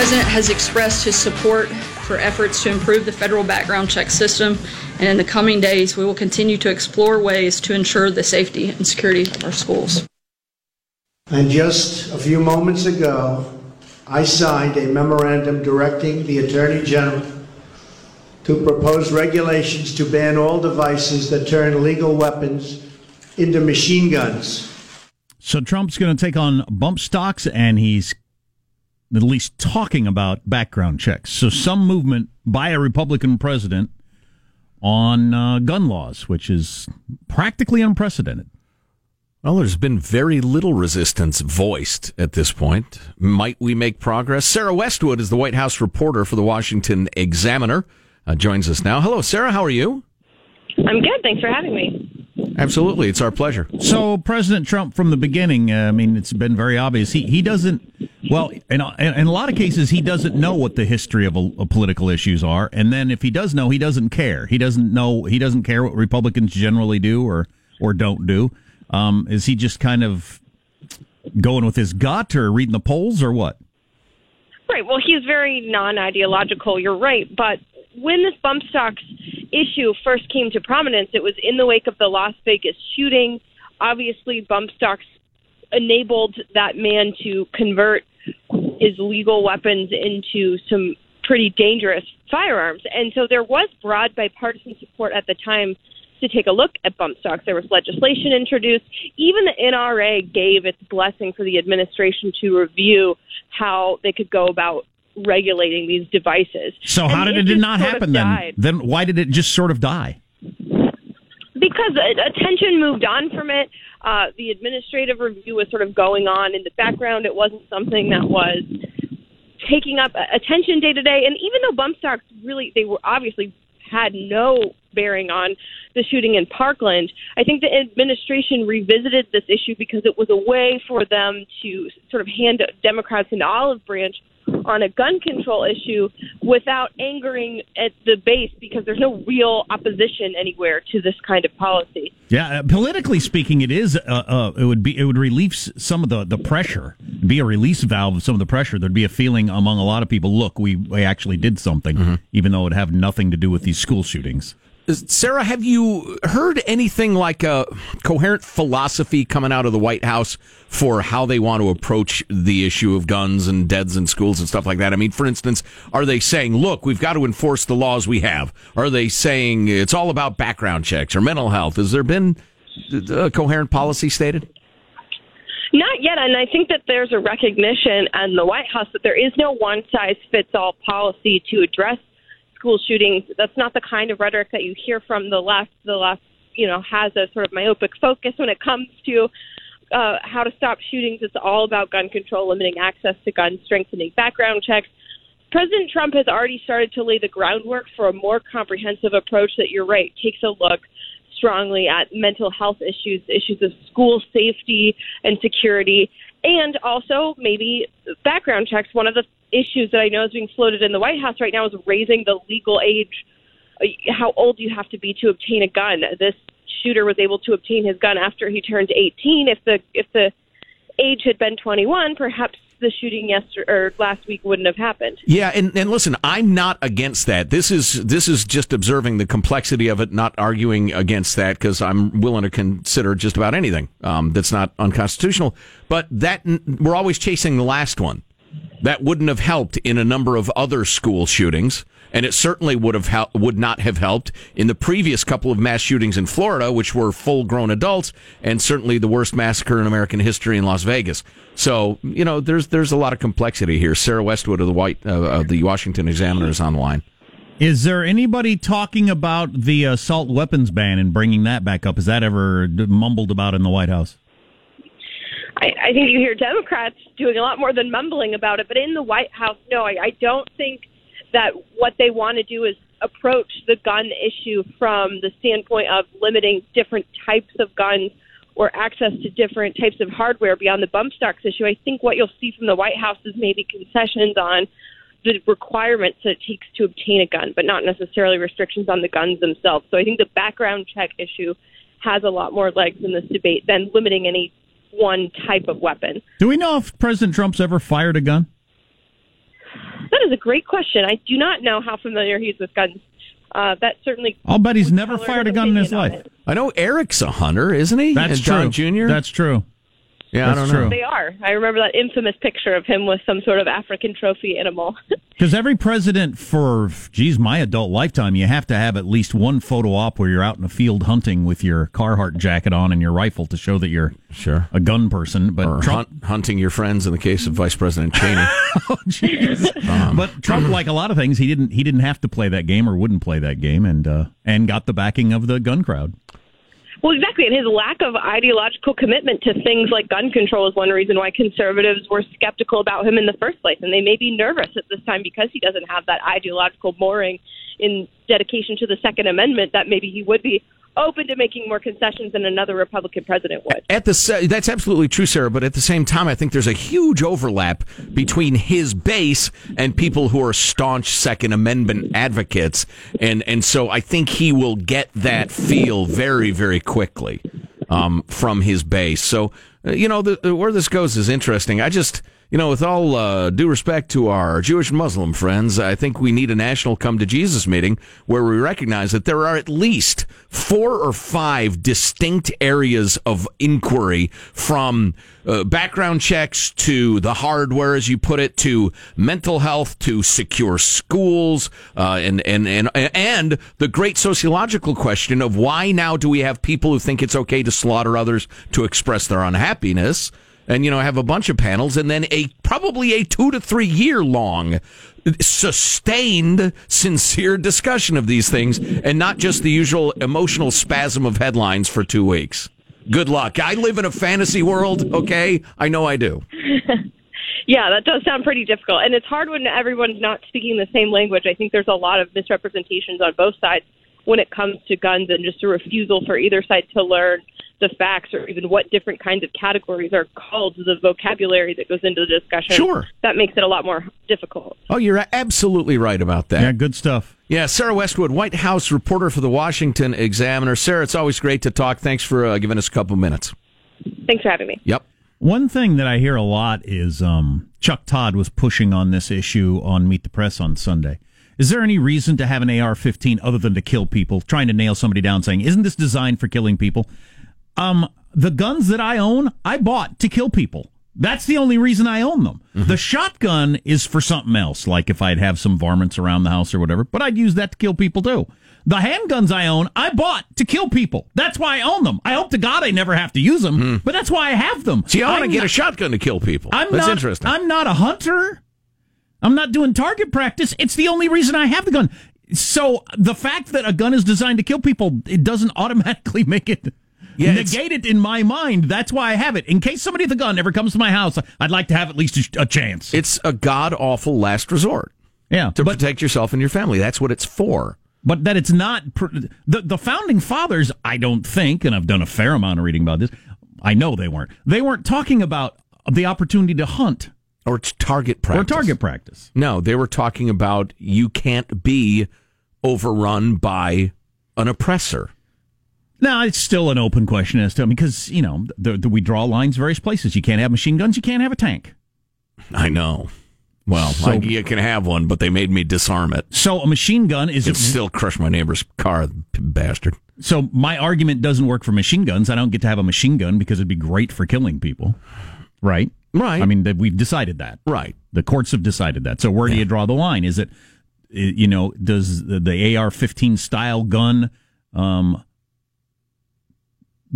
president has expressed his support for efforts to improve the federal background check system, and in the coming days, we will continue to explore ways to ensure the safety and security of our schools. And just a few moments ago, I signed a memorandum directing the Attorney General to propose regulations to ban all devices that turn legal weapons into machine guns. So Trump's going to take on bump stocks, and he's at least talking about background checks. So some movement by a Republican president on gun laws, which is practically unprecedented. Well, there's been very little resistance voiced at this point. Might we make progress? Sarah Westwood is the White House reporter for the Washington Examiner. Joins us now. Hello, Sarah. How are you? I'm good. Thanks for having me. Absolutely. It's our pleasure. So President Trump, from the beginning, I mean, it's been very obvious. He doesn't, well, in a lot of cases, he doesn't know what the history of political issues are. And then if he does know, he doesn't care. He doesn't care what Republicans generally do or don't do. Is he just kind of going with his gut or reading the polls or what? Right. Well, he's very non-ideological. You're right. But when this bump stocks issue first came to prominence, it was in the wake of the Las Vegas shooting. Obviously, bump stocks enabled that man to convert his legal weapons into some pretty dangerous firearms. And so there was broad bipartisan support at the time to take a look at bump stocks. There was legislation introduced. Even the NRA gave its blessing for the administration to review how they could go about regulating these devices. So how did it not happen then? Then why did it just sort of die? Because attention moved on from it. The administrative review was sort of going on in the background. It wasn't something that was taking up attention day to day. And even though bump stocks really, they were obviously had no bearing on the shooting in Parkland, I think the administration revisited this issue because it was a way for them to sort of hand Democrats an olive branch on a gun control issue without angering at the base, because there's no real opposition anywhere to this kind of policy. Yeah, politically speaking, it is. It would relieve some of the pressure. It'd be a release valve of some of the pressure. There'd be a feeling among a lot of people. Look, we actually did something, even though it'd have nothing to do with these school shootings. Sarah, have you heard anything like a coherent philosophy coming out of the White House for how they want to approach the issue of guns and deaths in schools and stuff like that? I mean, for instance, are they saying, look, we've got to enforce the laws we have? Are they saying it's all about background checks or mental health? Has there been a coherent policy stated? Not yet, and I think that there's a recognition in the White House that there is no one-size-fits-all policy to address school shootings. That's not the kind of rhetoric that you hear from the left. The left, you know, has a sort of myopic focus when it comes to how to stop shootings. It's all about gun control, limiting access to guns, strengthening background checks. President Trump has already started to lay the groundwork for a more comprehensive approach that, you're right, takes a look strongly at mental health issues, issues of school safety and security, and also maybe background checks. One of the issues that I know is being floated in the White House right now is raising the legal age, how old you have to be to obtain a gun. This shooter was able to obtain his gun after he turned 18. If the age had been 21, perhaps the shooting yesterday or last week wouldn't have happened. Yeah, and listen, I'm not against that. This is just observing the complexity of it, not arguing against that, because I'm willing to consider just about anything that's not unconstitutional. But that we're always chasing the last one. That wouldn't have helped in a number of other school shootings, and it certainly would not have helped in the previous couple of mass shootings in Florida, which were full-grown adults, and certainly the worst massacre in American history in Las Vegas. So, you know, there's a lot of complexity here. Sarah Westwood of the Washington Examiner is online. Is there anybody talking about the assault weapons ban and bringing that back up? Is that ever mumbled about in the White House? I think you hear Democrats doing a lot more than mumbling about it. But in the White House, no, I don't think that what they want to do is approach the gun issue from the standpoint of limiting different types of guns or access to different types of hardware beyond the bump stocks issue. I think what you'll see from the White House is maybe concessions on the requirements that it takes to obtain a gun, but not necessarily restrictions on the guns themselves. So I think the background check issue has a lot more legs in this debate than limiting any one type of weapon. Do we know if President Trump's ever fired a gun? That is a great question. I do not know how familiar he is with guns. That certainly. I'll bet he's never fired a gun in his life. I know Eric's a hunter, isn't he? That's true. John Jr. That's true. Yeah, that's I don't know. True. They are. I remember that infamous picture of him with some sort of African trophy animal. Because every president for, geez, my adult lifetime, you have to have at least one photo op where you're out in a field hunting with your Carhartt jacket on and your rifle to show that you're a gun person. But or Trump hunting your friends in the case of Vice President Cheney. Oh, jeez. But Trump, like a lot of things, he didn't have to play that game or wouldn't play that game, and got the backing of the gun crowd. Well, exactly, and his lack of ideological commitment to things like gun control is one reason why conservatives were skeptical about him in the first place, and they may be nervous at this time because he doesn't have that ideological mooring in dedication to the Second Amendment that maybe he would be open to making more concessions than another Republican president would. That's absolutely true, Sarah, but at the same time, I think there's a huge overlap between his base and people who are staunch Second Amendment advocates, and so I think he will get that feel very, very quickly from his base. So, you know, where this goes is interesting. I just... You know, with all due respect to our Jewish and Muslim friends, I think we need a national come-to-Jesus meeting where we recognize that there are at least 4 or 5 distinct areas of inquiry, from background checks to the hardware, as you put it, to mental health, to secure schools, and the great sociological question of why now do we have people who think it's okay to slaughter others to express their unhappiness. And, you know, have a bunch of panels and then probably a 2 to 3 year long sustained, sincere discussion of these things, and not just the usual emotional spasm of headlines for 2 weeks. Good luck. I live in a fantasy world. OK, I know I do. Yeah, that does sound pretty difficult. And it's hard when everyone's not speaking the same language. I think there's a lot of misrepresentations on both sides when it comes to guns, and just a refusal for either side to learn the facts, or even what different kinds of categories are called, the vocabulary that goes into the discussion. Sure. That makes it a lot more difficult. Oh, you're absolutely right about that. Yeah, good stuff. Yeah, Sarah Westwood, White House reporter for the Washington Examiner. Sarah, it's always great to talk. Thanks for giving us a couple minutes. Thanks for having me. Yep. One thing that I hear a lot is Chuck Todd was pushing on this issue on Meet the Press on Sunday. Is there any reason to have an AR-15 other than to kill people, trying to nail somebody down, saying, isn't this designed for killing people? The guns that I own, I bought to kill people. That's the only reason I own them. Mm-hmm. The shotgun is for something else, like if I'd have some varmints around the house or whatever, but I'd use that to kill people too. The handguns I own, I bought to kill people. That's why I own them. I hope to God I never have to use them, but that's why I have them. See, I want to get a shotgun to kill people. That's interesting. I'm not a hunter. I'm not doing target practice. It's the only reason I have the gun. So the fact that a gun is designed to kill people, it doesn't automatically make it... Yeah, negate it in my mind. That's why I have it. In case somebody with a gun ever comes to my house, I'd like to have at least a chance. It's a god-awful last resort. Yeah. To protect yourself and your family. That's what it's for. But that it's not... The Founding Fathers, I don't think, and I've done a fair amount of reading about this, I know they weren't. They weren't talking about the opportunity to hunt. Or target practice. No, they were talking about you can't be overrun by an oppressor. Now, it's still an open question as to, because, you know, we draw lines various places. You can't have machine guns. You can't have a tank. I know. Well, so, you can have one, but they made me disarm it. So a machine gun is... It still crushed my neighbor's car, bastard. So my argument doesn't work for machine guns. I don't get to have a machine gun because it'd be great for killing people. Right? Right. I mean, we've decided that. Right. The courts have decided that. So where do you draw the line? Is it, you know, does the AR-15 style gun...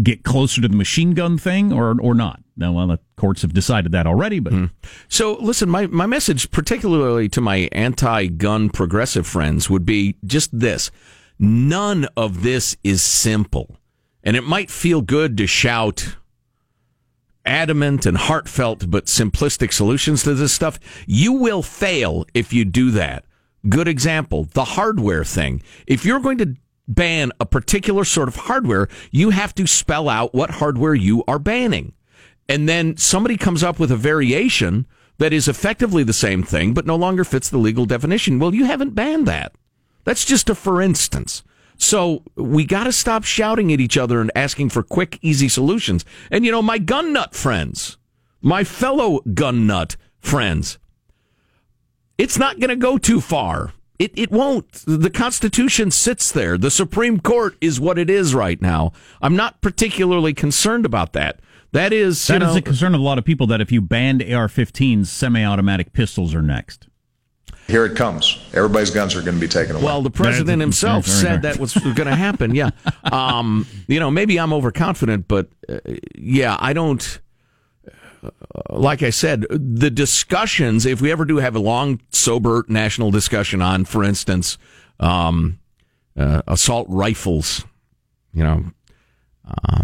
get closer to the machine gun thing or not? Now, well, the courts have decided that already. But So, listen, my message, particularly to my anti-gun progressive friends, would be just this. None of this is simple. And it might feel good to shout adamant and heartfelt but simplistic solutions to this stuff. You will fail if you do that. Good example, the hardware thing. If you're going to ban a particular sort of hardware, you have to spell out what hardware you are banning. And then somebody comes up with a variation that is effectively the same thing, but no longer fits the legal definition. Well, you haven't banned that. That's just a for instance. So we got to stop shouting at each other and asking for quick, easy solutions. And, you know, my gun nut friends, my fellow gun nut friends, It's not going to go too far. It won't. The Constitution sits there. The Supreme Court is what it is right now. I'm not particularly concerned about that. That is a concern of a lot of people, that if you banned AR-15s, semi-automatic pistols are next. Here it comes. Everybody's guns are going to be taken away. Well, the president himself said that was going to happen, yeah. Maybe I'm overconfident, but, I don't... Like I said, the discussions, if we ever do have a long, sober national discussion on, for instance, assault rifles, I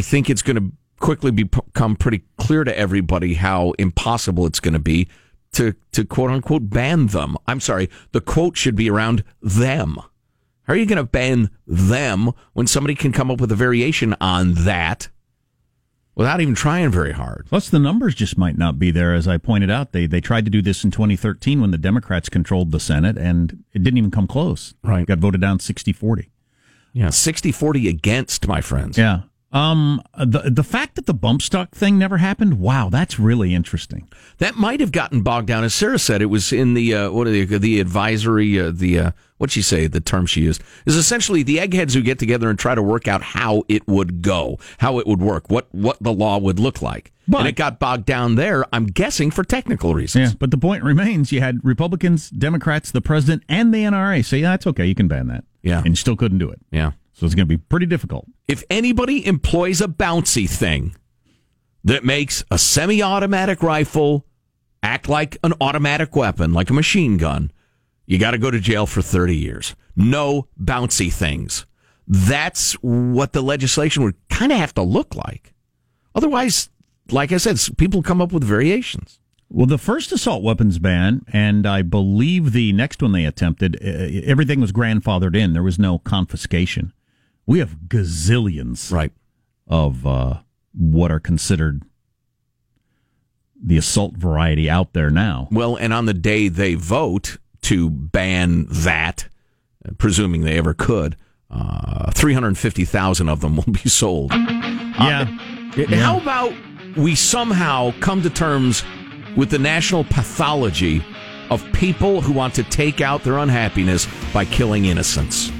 think it's going to quickly become pretty clear to everybody how impossible it's going to be to quote-unquote ban them. I'm sorry, the quote should be around them. How are you going to ban them when somebody can come up with a variation on that without even trying very hard? Plus, the numbers just might not be there. As I pointed out, they tried to do this in 2013 when the Democrats controlled the Senate, and it didn't even come close. Right. It got voted down 60-40. Yeah, 60-40 against, my friends. Yeah. The fact that the bump stock thing never happened, wow, that's really interesting. That might have gotten bogged down. As Sarah said, it was in the advisory, what'd she say, the term she used, is essentially the eggheads who get together and try to work out how it would go, how it would work, what the law would look like. But, and it got bogged down there, I'm guessing, for technical reasons. Yeah, but the point remains, you had Republicans, Democrats, the president, and the NRA say, yeah, it's okay, you can ban that. Yeah. And you still couldn't do it. Yeah. So it's going to be pretty difficult. If anybody employs a bouncy thing that makes a semi-automatic rifle act like an automatic weapon, like a machine gun, you got to go to jail for 30 years. No bouncy things. That's what the legislation would kind of have to look like. Otherwise, like I said, people come up with variations. Well, the first assault weapons ban, and I believe the next one they attempted, everything was grandfathered in. There was no confiscation. We have gazillions of what are considered the assault variety out there now. Well, and on the day they vote to ban that, presuming they ever could, 350,000 of them will be sold. How about we somehow come to terms with the national pathology of people who want to take out their unhappiness by killing innocents?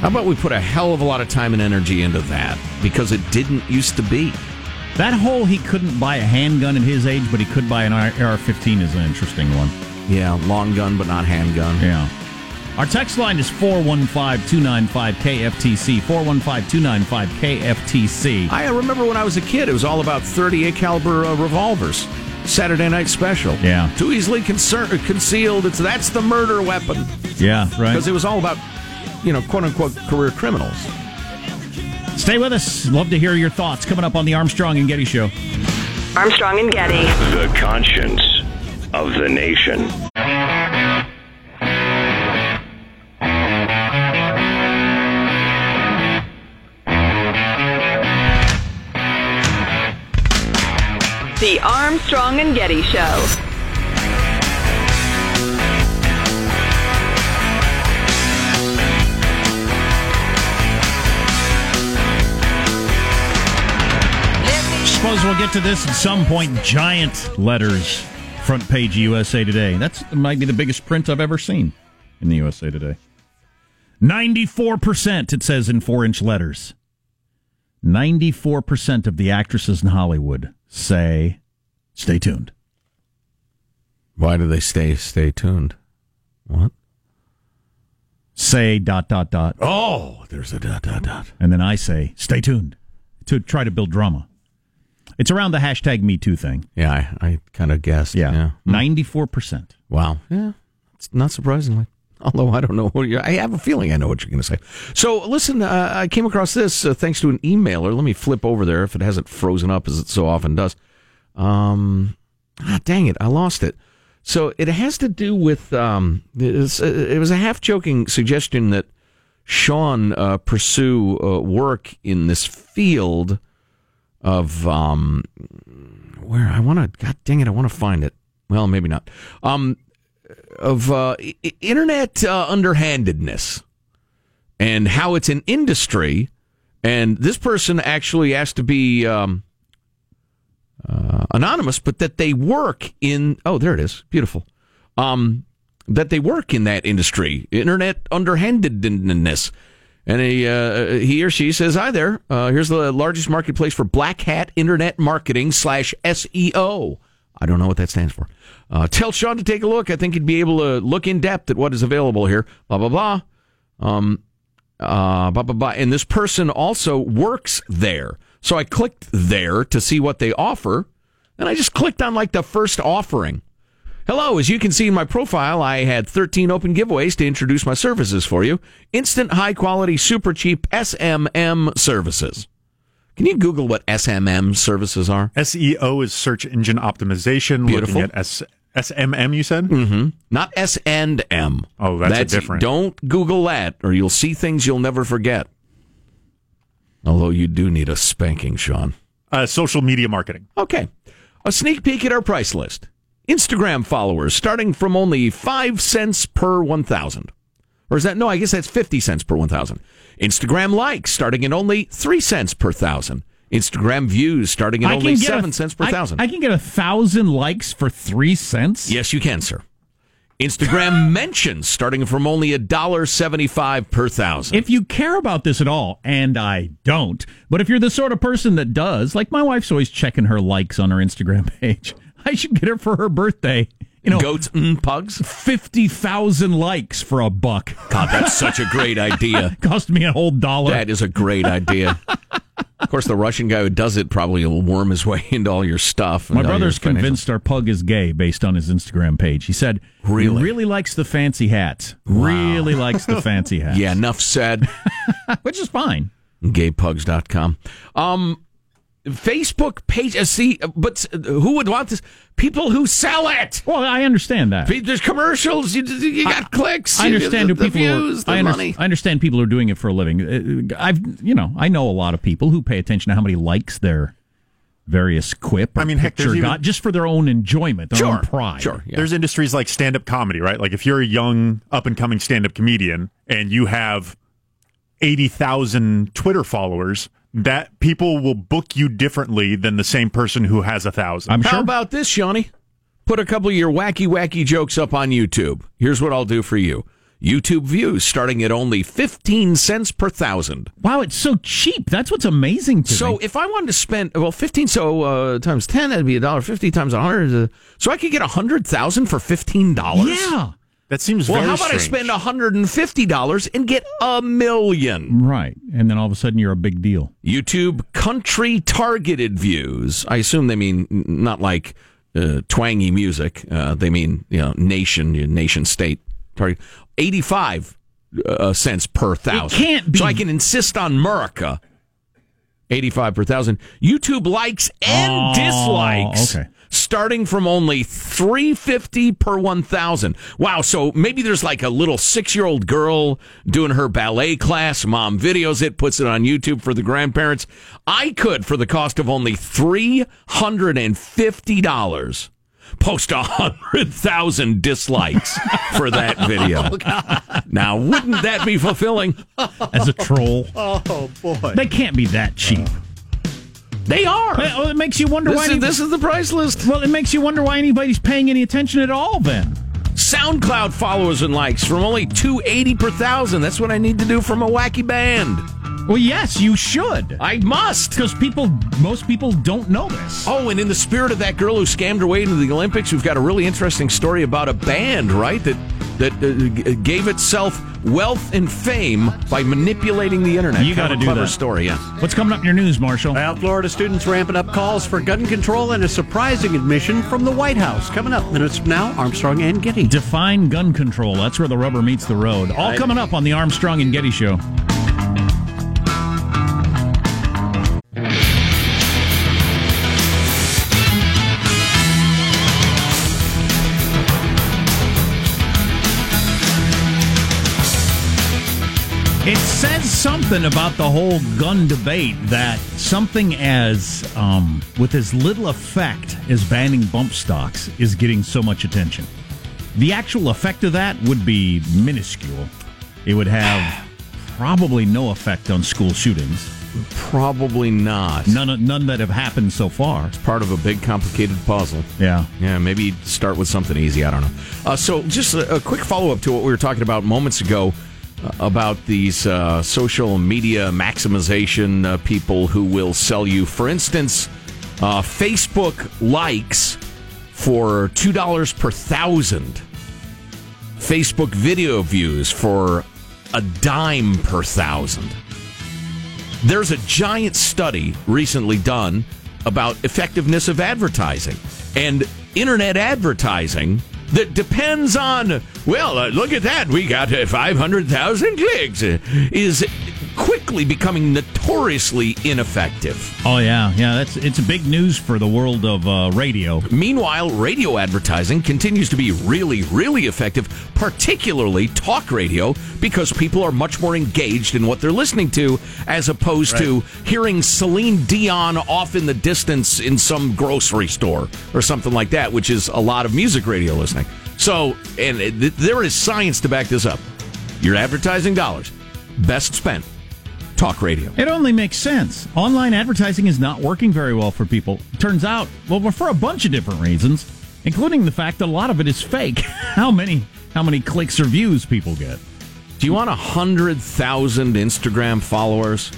How about we put a hell of a lot of time and energy into that? Because it didn't used to be. That whole he couldn't buy a handgun at his age, but he could buy an AR-15 is an interesting one. Yeah, long gun, but not handgun. Yeah. Our text line is 415-295-KFTC, 415-295-KFTC. I remember when I was a kid, it was all about .38 caliber revolvers. Saturday Night Special. Yeah. Too easily concealed. That's the murder weapon. Yeah, right. Because it was all about... quote-unquote career criminals. Stay with us. Love to hear your thoughts. Coming up on the Armstrong and Getty Show. Armstrong and Getty. The conscience of the nation. The Armstrong and Getty Show. I suppose we'll get to this at some point. Giant letters, front page USA Today. That might be the biggest print I've ever seen in the USA Today. 94%, it says in 4-inch letters. 94% of the actresses in Hollywood say, stay tuned. Why do they stay tuned? What? Say ... Oh, there's a ... And then I say, stay tuned, to try to build drama. It's around the hashtag Me Too thing. Yeah, I kind of guessed. Yeah. 94%. Wow. Yeah, it's not surprisingly. Although I don't know. I have a feeling I know what you're going to say. So, listen, I came across this thanks to an emailer. Let me flip over there if it hasn't frozen up as it so often does. Dang it, I lost it. So, it has to do with, it was a half-joking suggestion that Sean pursue work in this field of where I want to, god dang it, I want to find it. Well, maybe not. Of internet underhandedness and how it's an industry. And this person actually asked to be anonymous, but that they work in, oh, there it is, beautiful, that they work in that industry, internet underhandedness. And he or she says, hi there, here's the largest marketplace for black hat internet marketing /SEO. I don't know what that stands for. Tell Sean to take a look. I think he'd be able to look in depth at what is available here. Blah, blah, blah. Blah, blah, blah. And this person also works there. So I clicked there to see what they offer. And I just clicked on like the first offering. Hello, as you can see in my profile, I had 13 open giveaways to introduce my services for you. Instant, high-quality, super-cheap SMM services. Can you Google what SMM services are? SEO is search engine optimization. Beautiful. Looking at SMM, you said? Mm-hmm. Not S and M. Oh, that's different. Don't Google that, or you'll see things you'll never forget. Although you do need a spanking, Sean. Social media marketing. Okay. A sneak peek at our price list. Instagram followers starting from only 5 cents per 1,000. Or is that? No, I guess that's 50 cents per 1,000. Instagram likes starting at only 3 cents per 1,000. Instagram views starting at only 7 cents per 1,000. I can get 1,000 likes for 3 cents? Yes, you can, sir. Instagram mentions starting from only $1.75 per 1,000. If you care about this at all, and I don't, but if you're the sort of person that does, like my wife's always checking her likes on her Instagram page. I should get her for her birthday. You know, goats and pugs? 50,000 likes for $1. God, that's such a great idea. Cost me a whole $1. That is a great idea. Of course, the Russian guy who does it probably will worm his way into all your stuff. My brother's convinced our pug is gay based on his Instagram page. He said, really? He really likes the fancy hats. Wow. Really likes the fancy hats. Yeah, enough said. Which is fine. Gaypugs.com. Facebook page, see, but who would want this? People who sell it. Well, I understand that. There's commercials. You got clicks. I understand money. I understand people are doing it for a living. I know a lot of people who pay attention to how many likes their various quip. I mean, heck, just for their own enjoyment, their own pride. Sure. Yeah. There's industries like stand-up comedy, right? Like if you're a young up-and-coming stand-up comedian and you have 80,000 Twitter followers, that people will book you differently than the same person who has 1,000. I'm sure. How about this, Shawnee? Put a couple of your wacky jokes up on YouTube. Here's what I'll do for you. YouTube views starting at only 15 cents per 1,000. Wow, it's so cheap. That's what's amazing to me. So if I wanted to spend, well, 15, times 10, that'd be $1.50 times 100. So I could get 100,000 for $15? Yeah. That seems very strange. Well, how about strange. I spend $150 and get $1 million? Right. And then all of a sudden you're a big deal. YouTube country-targeted views. I assume they mean not like twangy music. They mean nation-state target. 85 cents per thousand. It can't be. So I can insist on Murica. 85 per thousand. YouTube likes and dislikes. Okay. Starting from only $3.50 per 1,000. Wow, so maybe there's like a little 6-year-old girl doing her ballet class. Mom videos it, puts it on YouTube for the grandparents. I could, for the cost of only $350, post 100,000 dislikes for that video. Oh, now, wouldn't that be fulfilling? As a troll. Oh, boy. They can't be that cheap. They are. Well, it makes you wonder this is the price list. Well, it makes you wonder why anybody's paying any attention at all then. SoundCloud followers and likes from only 280 per 1,000. That's what I need to do from a wacky band. Well, yes, you should. I must. Because most people don't know this. Oh, and in the spirit of that girl who scammed her way into the Olympics, we've got a really interesting story about a band, right, that gave itself wealth and fame by manipulating the internet. You got to do that. Clever story, yeah. What's coming up in your news, Marshall? Well, Florida students ramping up calls for gun control and a surprising admission from the White House. Coming up minutes from now, Armstrong and Getty. Define gun control. That's where the rubber meets the road. All coming up on the Armstrong and Getty Show. It says something about the whole gun debate that something as, with as little effect as banning bump stocks is getting so much attention. The actual effect of that would be minuscule. It would have probably no effect on school shootings. Probably not. None that have happened so far. It's part of a big, complicated puzzle. Yeah. Yeah, maybe start with something easy. I don't know. So just a quick follow-up to what we were talking about moments ago about these social media maximization people who will sell you. For instance, Facebook likes for $2 per thousand. Facebook video views for $0.10 per thousand. There's a giant study recently done about effectiveness of advertising and internet advertising that depends on, well, look at that, we got 500,000 clicks, is quickly becoming notoriously ineffective. Oh, yeah, it's big news for the world of radio. Meanwhile, radio advertising continues to be really, really effective, particularly talk radio, because people are much more engaged in what they're listening to, as opposed to hearing Celine Dion off in the distance in some grocery store or something like that, which is a lot of music radio listening. So, and there is science to back this up. Your advertising dollars, best spent talk radio. It only makes sense. Online advertising is not working very well for people. Turns out, well, for a bunch of different reasons, including the fact that a lot of it is fake. How many clicks or views people get. Do you want 100,000 Instagram followers?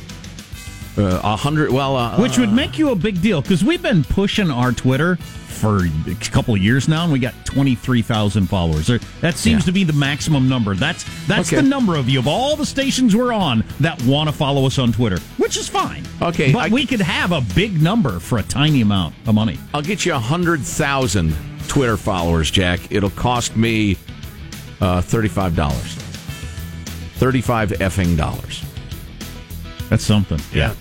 100, well... which would make you a big deal, because we've been pushing our Twitter for a couple of years now, and we got 23,000 followers. That seems to be the maximum number. That's the number of you, of all the stations we're on, that want to follow us on Twitter, which is fine. Okay, but we could have a big number for a tiny amount of money. I'll get you 100,000 Twitter followers, Jack. It'll cost me $35. $35 effing dollars. That's something. Yeah.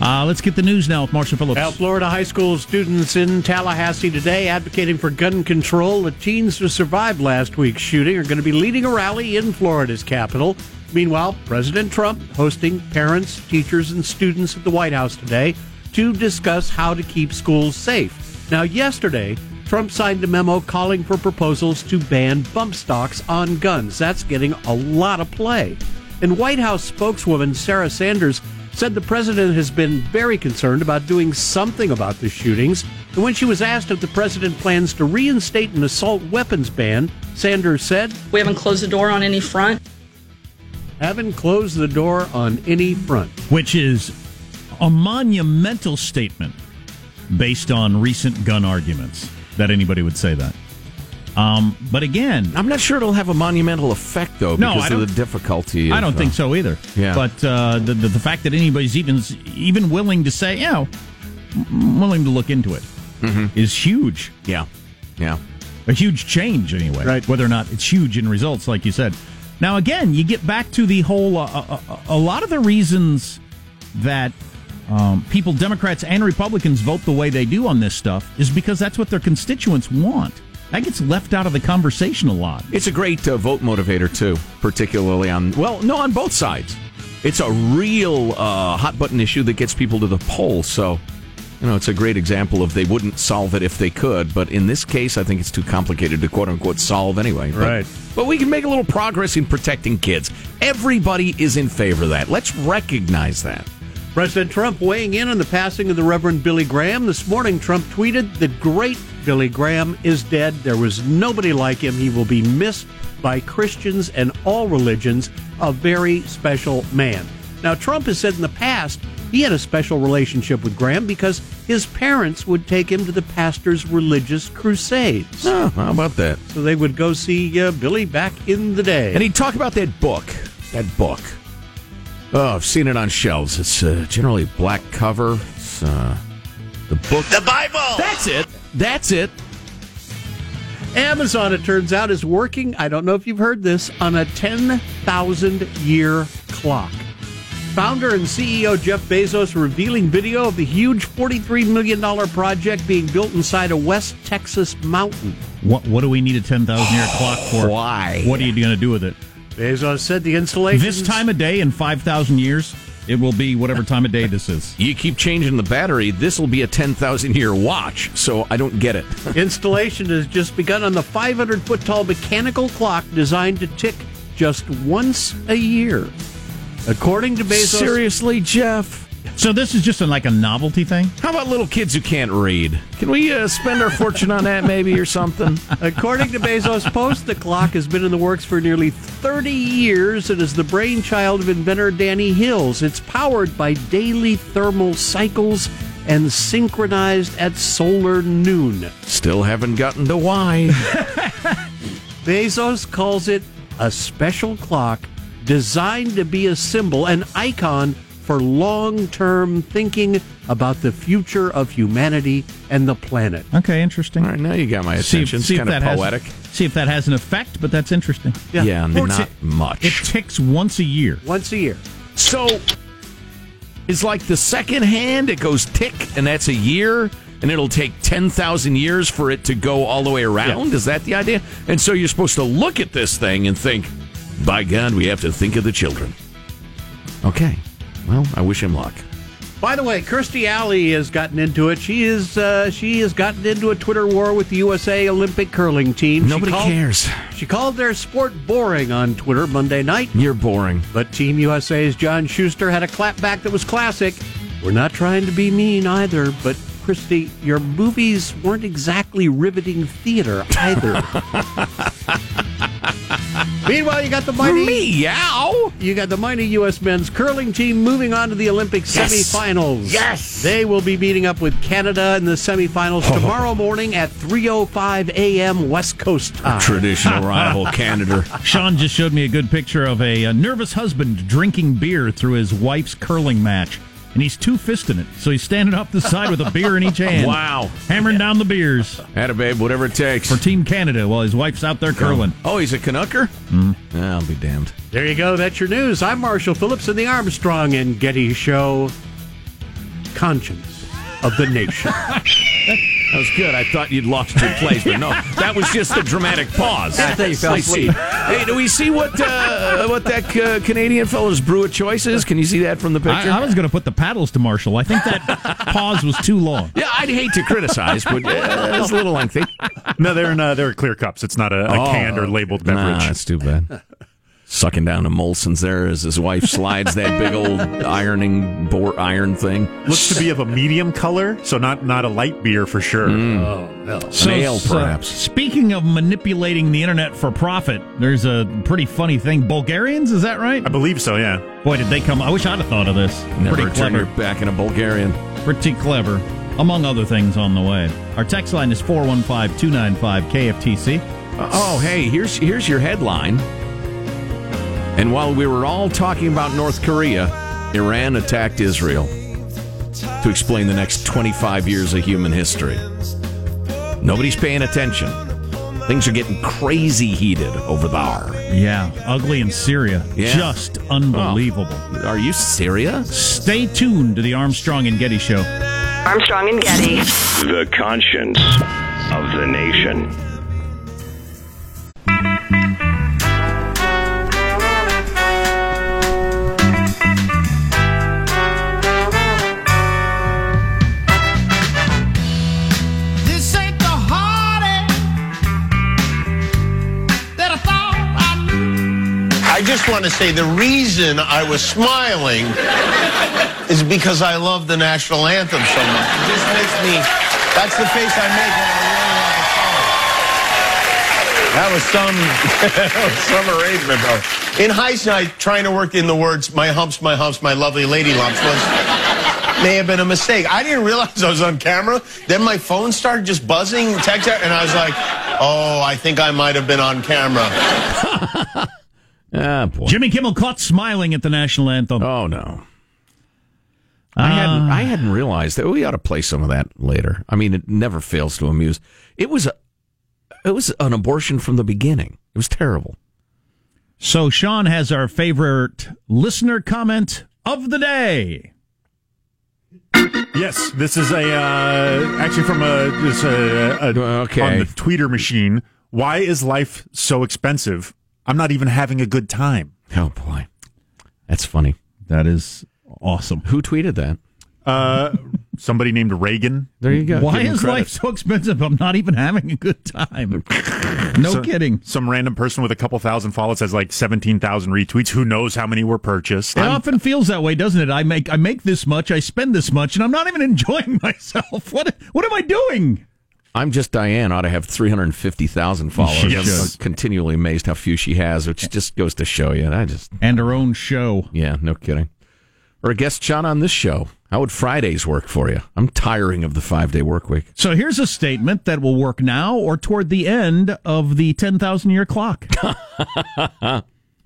Let's get the news now with Marshall Phillips. Florida high school students in Tallahassee today advocating for gun control. The teens who survived last week's shooting are going to be leading a rally in Florida's capital. Meanwhile, President Trump hosting parents, teachers, and students at the White House today to discuss how to keep schools safe. Now, yesterday, Trump signed a memo calling for proposals to ban bump stocks on guns. That's getting a lot of play. And White House spokeswoman Sarah Sanders said the president has been very concerned about doing something about the shootings. And when she was asked if the president plans to reinstate an assault weapons ban, Sanders said, "We haven't closed the door on any front." Haven't closed the door on any front. Which is a monumental statement based on recent gun arguments that anybody would say that. But again, I'm not sure it'll have a monumental effect, though, because of the difficulty. I don't think so either. Yeah. But the fact that anybody's even willing to say, willing to look into it is huge. Yeah. Yeah. A huge change, anyway. Right. Whether or not it's huge in results, like you said. Now, again, you get back to the whole, a lot of the reasons that people, Democrats and Republicans, vote the way they do on this stuff is because that's what their constituents want. That gets left out of the conversation a lot. It's a great vote motivator, too, particularly on both sides. It's a real hot-button issue that gets people to the polls. So, it's a great example of they wouldn't solve it if they could. But in this case, I think it's too complicated to, quote-unquote, solve anyway. Right. But we can make a little progress in protecting kids. Everybody is in favor of that. Let's recognize that. President Trump weighing in on the passing of the Reverend Billy Graham. This morning, Trump tweeted, "The great Billy Graham is dead. There was nobody like him. He will be missed by Christians and all religions. A very special man." Now, Trump has said in the past he had a special relationship with Graham because his parents would take him to the pastor's religious crusades. Oh, how about that? So they would go see Billy back in the day. And he'd talk about that book. Oh, I've seen it on shelves. It's generally black cover. It's the book. The Bible! That's it. Amazon, it turns out, is working, I don't know if you've heard this, on a 10,000-year clock. Founder and CEO Jeff Bezos revealing video of the huge $43 million project being built inside a West Texas mountain. What do we need a 10,000-year clock for? Why? What are you going to do with it? Bezos said the installation... This time of day in 5,000 years... It will be whatever time of day this is. You keep changing the battery. This will be a 10,000-year watch, so I don't get it. Installation has just begun on the 500-foot-tall mechanical clock designed to tick just once a year. According to Bezos. Seriously, Jeff? So this is just like a novelty thing? How about little kids who can't read? Can we spend our fortune on that maybe or something? According to Bezos' post, the clock has been in the works for nearly 30 years and is the brainchild of inventor Danny Hills. It's powered by daily thermal cycles and synchronized at solar noon. Still haven't gotten to why. Bezos calls it a special clock designed to be a symbol, an icon for long-term thinking about the future of humanity and the planet. Okay, interesting. All right, now you got my attention. It's kind of poetic. See if that has an effect, but that's interesting. Yeah, not much. It ticks once a year. Once a year. So it's like the second hand, it goes tick, and that's a year, and it'll take 10,000 years for it to go all the way around? Yeah. Is that the idea? And so you're supposed to look at this thing and think, by God, we have to think of the children. Okay. Well, I wish him luck. By the way, Kirstie Alley has gotten into it. She has gotten into a Twitter war with the USA Olympic curling team. Nobody cares. She called their sport boring on Twitter Monday night. You're boring. But Team USA's John Schuster had a clapback that was classic. We're not trying to be mean either, but Kirstie, your movies weren't exactly riveting theater either. Meanwhile, you got the mighty U.S. men's curling team moving on to the Olympic semifinals. Yes! They will be meeting up with Canada in the semifinals tomorrow morning at 3:05 a.m. West Coast time. Traditional rival, Canada. Sean just showed me a good picture of a nervous husband drinking beer through his wife's curling match. And he's two-fisting it, so he's standing off the side with a beer in each hand. Wow. Hammering down the beers. Atta babe, whatever it takes. For Team Canada while his wife's out there curling. Oh, he's a Canucker? Mm. I'll be damned. There you go. That's your news. I'm Marshall Phillips in the Armstrong and Getty Show. Conscience of the nation. That was good. I thought you'd lost your place, but no. That was just a dramatic pause. I thought you fell asleep. Hey, do we see what that Canadian fellow's brew of choice is? Can you see that from the picture? I was going to put the paddles to Marshall. I think that pause was too long. Yeah, I'd hate to criticize, but it was a little lengthy. No, they're clear cups. It's not a canned or labeled beverage. That's too bad. Sucking down to Molson's there as his wife slides that big old iron thing. Looks to be of a medium color, so not a light beer for sure. Mm. Oh, no. So, an ale, perhaps. Speaking of manipulating the internet for profit, there's a pretty funny thing. Bulgarians, is that right? I believe so, yeah. Boy, did they come. I wish I'd have thought of this. Never turn your back in a Bulgarian. Pretty clever. Among other things on the way. Our text line is 415-295-KFTC. Oh, hey, here's your headline. And while we were all talking about North Korea, Iran attacked Israel to explain the next 25 years of human history. Nobody's paying attention. Things are getting crazy heated over there. Yeah, ugly in Syria. Yeah. Just unbelievable. Oh, are you serious? Stay tuned to the Armstrong and Getty Show. Armstrong and Getty. The conscience of the nation. I just want to say the reason I was smiling is because I love the national anthem so much. It just makes me, that's the face I make when I really love a song. That was some arrangement, though. In hindsight, trying to work in the words, my humps, my lovely lady lumps, may have been a mistake. I didn't realize I was on camera. Then my phone started just buzzing, and I was like, oh, I think I might have been on camera. Ah, boy. Jimmy Kimmel caught smiling at the national anthem. Oh, no. I hadn't realized that. We ought to play some of that later. I mean, it never fails to amuse. It was an abortion from the beginning. It was terrible. So Sean has our favorite listener comment of the day. Yes, this is actually from on the Twitter machine. Why is life so expensive? I'm not even having a good time. Oh, boy. That's funny. That is awesome. Who tweeted that? somebody named Reagan. There you go. Why is life so expensive? I'm not even having a good time. No kidding. Some random person with a couple thousand followers has like 17,000 retweets. Who knows how many were purchased? It often feels that way, doesn't it? I make this much, I spend this much, and I'm not even enjoying myself. What am I doing? I'm Just Diane ought to have 350,000 followers. Yes. I'm continually amazed how few she has, which just goes to show you. And her own show. Yeah, no kidding. Or a guest shot on this show. How would Fridays work for you? I'm tiring of the 5-day work week. So here's a statement that will work now or toward the end of the 10,000-year clock.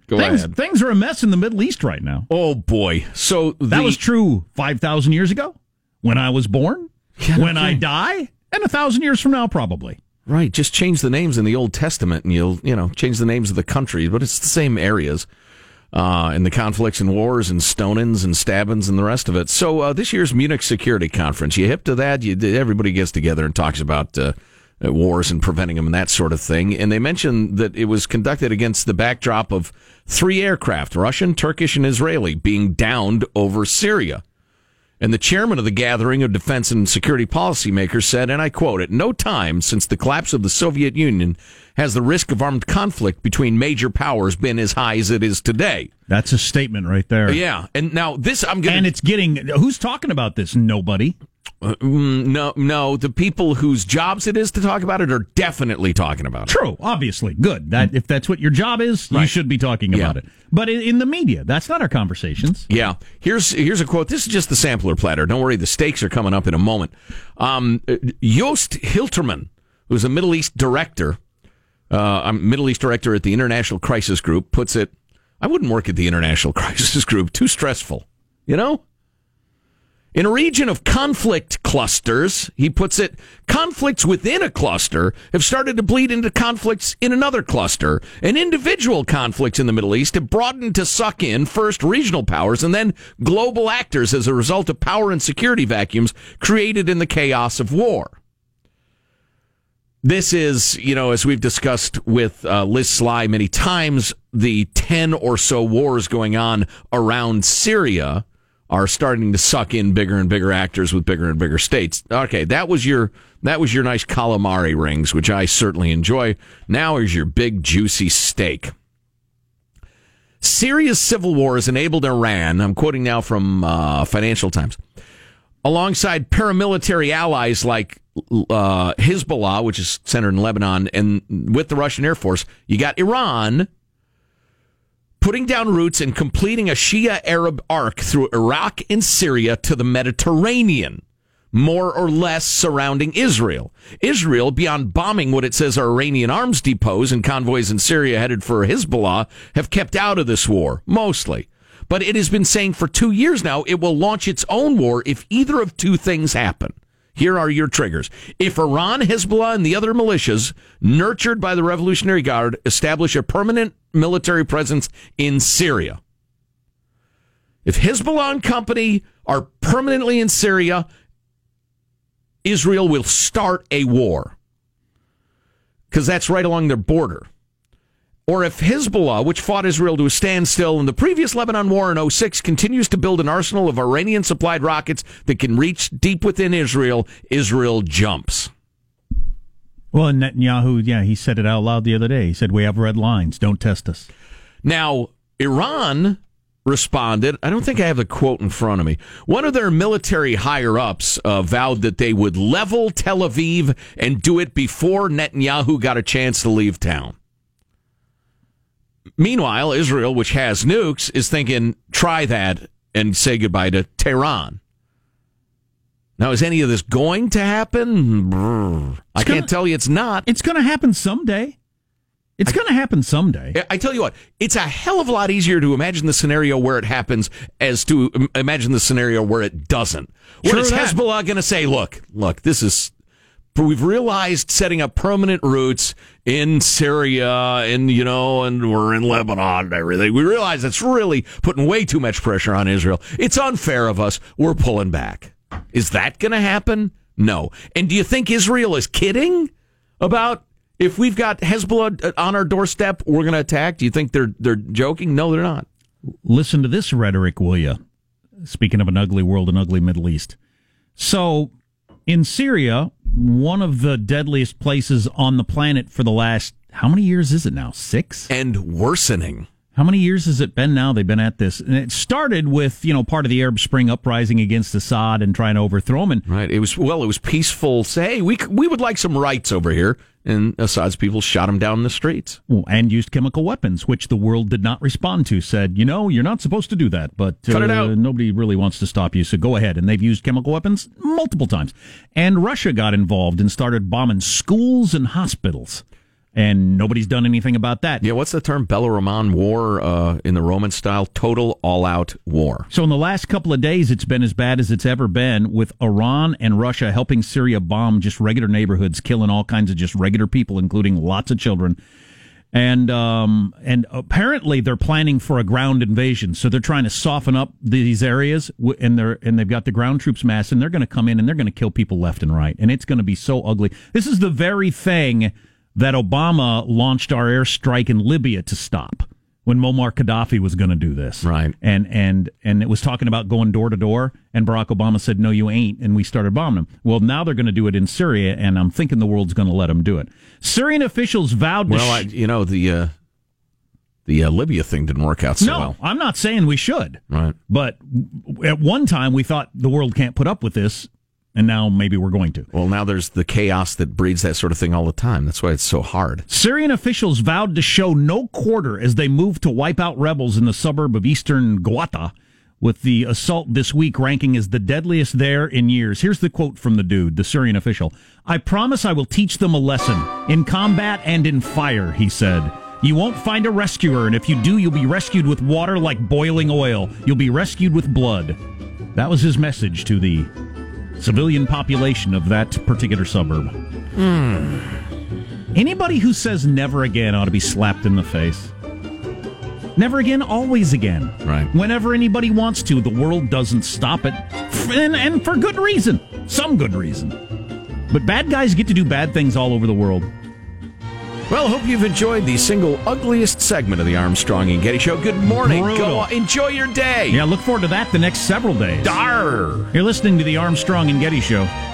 Go ahead. Things are a mess in the Middle East right now. Oh, boy. So that was true 5,000 years ago, when I was born, when I die, and 1,000 years from now, probably. Right. Just change the names in the Old Testament, and you'll change the names of the countries, but it's the same areas. And the conflicts and wars and stonings and stabbings and the rest of it. So this year's Munich Security Conference, you hip to that? Everybody gets together and talks about wars and preventing them and that sort of thing. And they mentioned that it was conducted against the backdrop of 3 aircraft, Russian, Turkish, and Israeli, being downed over Syria. And the chairman of the gathering of defense and security policymakers said, and I quote, "At no time since the collapse of the Soviet Union has the risk of armed conflict between major powers been as high as it is today." That's a statement right there. Yeah. And now this, and it's getting, who's talking about this? Nobody. No. The people whose jobs it is to talk about it are definitely talking about it. True. Obviously. Good. That if that's what your job is, right, you should be talking about it. But in the media, that's not our conversations. Yeah. Here's a quote. This is just the sampler platter. Don't worry, the stakes are coming up in a moment. Joost Hilterman, who's a Middle East director at the International Crisis Group, puts it, "I wouldn't work at the International Crisis Group. Too stressful, In a region of conflict clusters," he puts it, "conflicts within a cluster have started to bleed into conflicts in another cluster, and individual conflicts in the Middle East have broadened to suck in first regional powers and then global actors as a result of power and security vacuums created in the chaos of war." This is, as we've discussed with Liz Sly many times, the 10 or so wars going on around Syria are starting to suck in bigger and bigger actors with bigger and bigger states. Okay, that was your nice calamari rings, which I certainly enjoy. Now is your big juicy steak. Syria's civil war has enabled Iran, I'm quoting now from Financial Times, alongside paramilitary allies like Hezbollah, which is centered in Lebanon, and with the Russian Air Force, you got Iran putting down roots and completing a Shia Arab arc through Iraq and Syria to the Mediterranean, more or less surrounding Israel. Israel, beyond bombing what it says are Iranian arms depots and convoys in Syria headed for Hezbollah, have kept out of this war, mostly. But it has been saying for 2 years now it will launch its own war if either of two things happen. Here are your triggers. If Iran, Hezbollah, and the other militias, nurtured by the Revolutionary Guard, establish a permanent military presence in Syria. If Hezbollah and company are permanently in Syria, Israel will start a war, because that's right along their border. Or if Hezbollah, which fought Israel to a standstill in the previous Lebanon war in 2006, continues to build an arsenal of Iranian-supplied rockets that can reach deep within Israel, Israel jumps. Well, and Netanyahu, he said it out loud the other day. He said, "We have red lines. Don't test us." Now, Iran responded. I don't think I have the quote in front of me. One of their military higher-ups vowed that they would level Tel Aviv and do it before Netanyahu got a chance to leave town. Meanwhile, Israel, which has nukes, is thinking, try that and say goodbye to Tehran. Now, is any of this going to happen? I can't tell you it's not. It's going to happen someday. It's going to happen someday. I tell you what, it's a hell of a lot easier to imagine the scenario where it happens as to imagine the scenario where it doesn't. What is Hezbollah going to say? Look, this is... We've realized setting up permanent roots in Syria and we're in Lebanon and everything. We realize it's really putting way too much pressure on Israel. It's unfair of us. We're pulling back. Is that going to happen? No. And do you think Israel is kidding about if we've got Hezbollah on our doorstep, we're going to attack? Do you think they're joking? No, they're not. Listen to this rhetoric, will you? Speaking of an ugly world, an ugly Middle East. So in Syria, one of the deadliest places on the planet for the last, how many years is it now? 6? And worsening. How many years has it been now? They've been at this. And it started with, you know, part of the Arab Spring uprising against Assad and trying to overthrow him. And right. It was peaceful. Say, hey, we would like some rights over here. And Assad's people shot him down in the streets. And used chemical weapons, which the world did not respond to. Said, you know, you're not supposed to do that, but cut it out. Nobody really wants to stop you, so go ahead. And they've used chemical weapons multiple times. And Russia got involved and started bombing schools and hospitals. And nobody's done anything about that. Yeah, what's the term? Bello-Roman war in the Roman style? Total all-out war. So in the last couple of days, it's been as bad as it's ever been, with Iran and Russia helping Syria bomb just regular neighborhoods, killing all kinds of just regular people, including lots of children. And apparently they're planning for a ground invasion. So they're trying to soften up these areas, and they've got the ground troops massed, and they're going to come in, and they're going to kill people left and right. And it's going to be so ugly. This is the very thing that Obama launched our airstrike in Libya to stop when Muammar Gaddafi was going to do this. Right. And it was talking about going door to door, and Barack Obama said, no, you ain't, and we started bombing them. Well, now they're going to do it in Syria, and I'm thinking the world's going to let them do it. Syrian officials vowed to... The Libya thing didn't work out so well. No, I'm not saying we should. Right. But at one time, we thought the world can't put up with this. And now maybe we're going to. Well, now there's the chaos that breeds that sort of thing all the time. That's why it's so hard. Syrian officials vowed to show no quarter as they moved to wipe out rebels in the suburb of eastern Ghouta, with the assault this week ranking as the deadliest there in years. Here's the quote from the dude, the Syrian official. I promise I will teach them a lesson in combat and in fire, he said. You won't find a rescuer, and if you do, you'll be rescued with water like boiling oil. You'll be rescued with blood. That was his message to the civilian population of that particular suburb. Anybody who says never again ought to be slapped in the face. Never again, always again. Right. Whenever anybody wants to, the world doesn't stop it. And for good reason. Some good reason. But bad guys get to do bad things all over the world. Well, I hope you've enjoyed the single ugliest segment of the Armstrong and Getty Show. Good morning. Go enjoy your day. Yeah, look forward to that the next several days. You're listening to the Armstrong and Getty Show.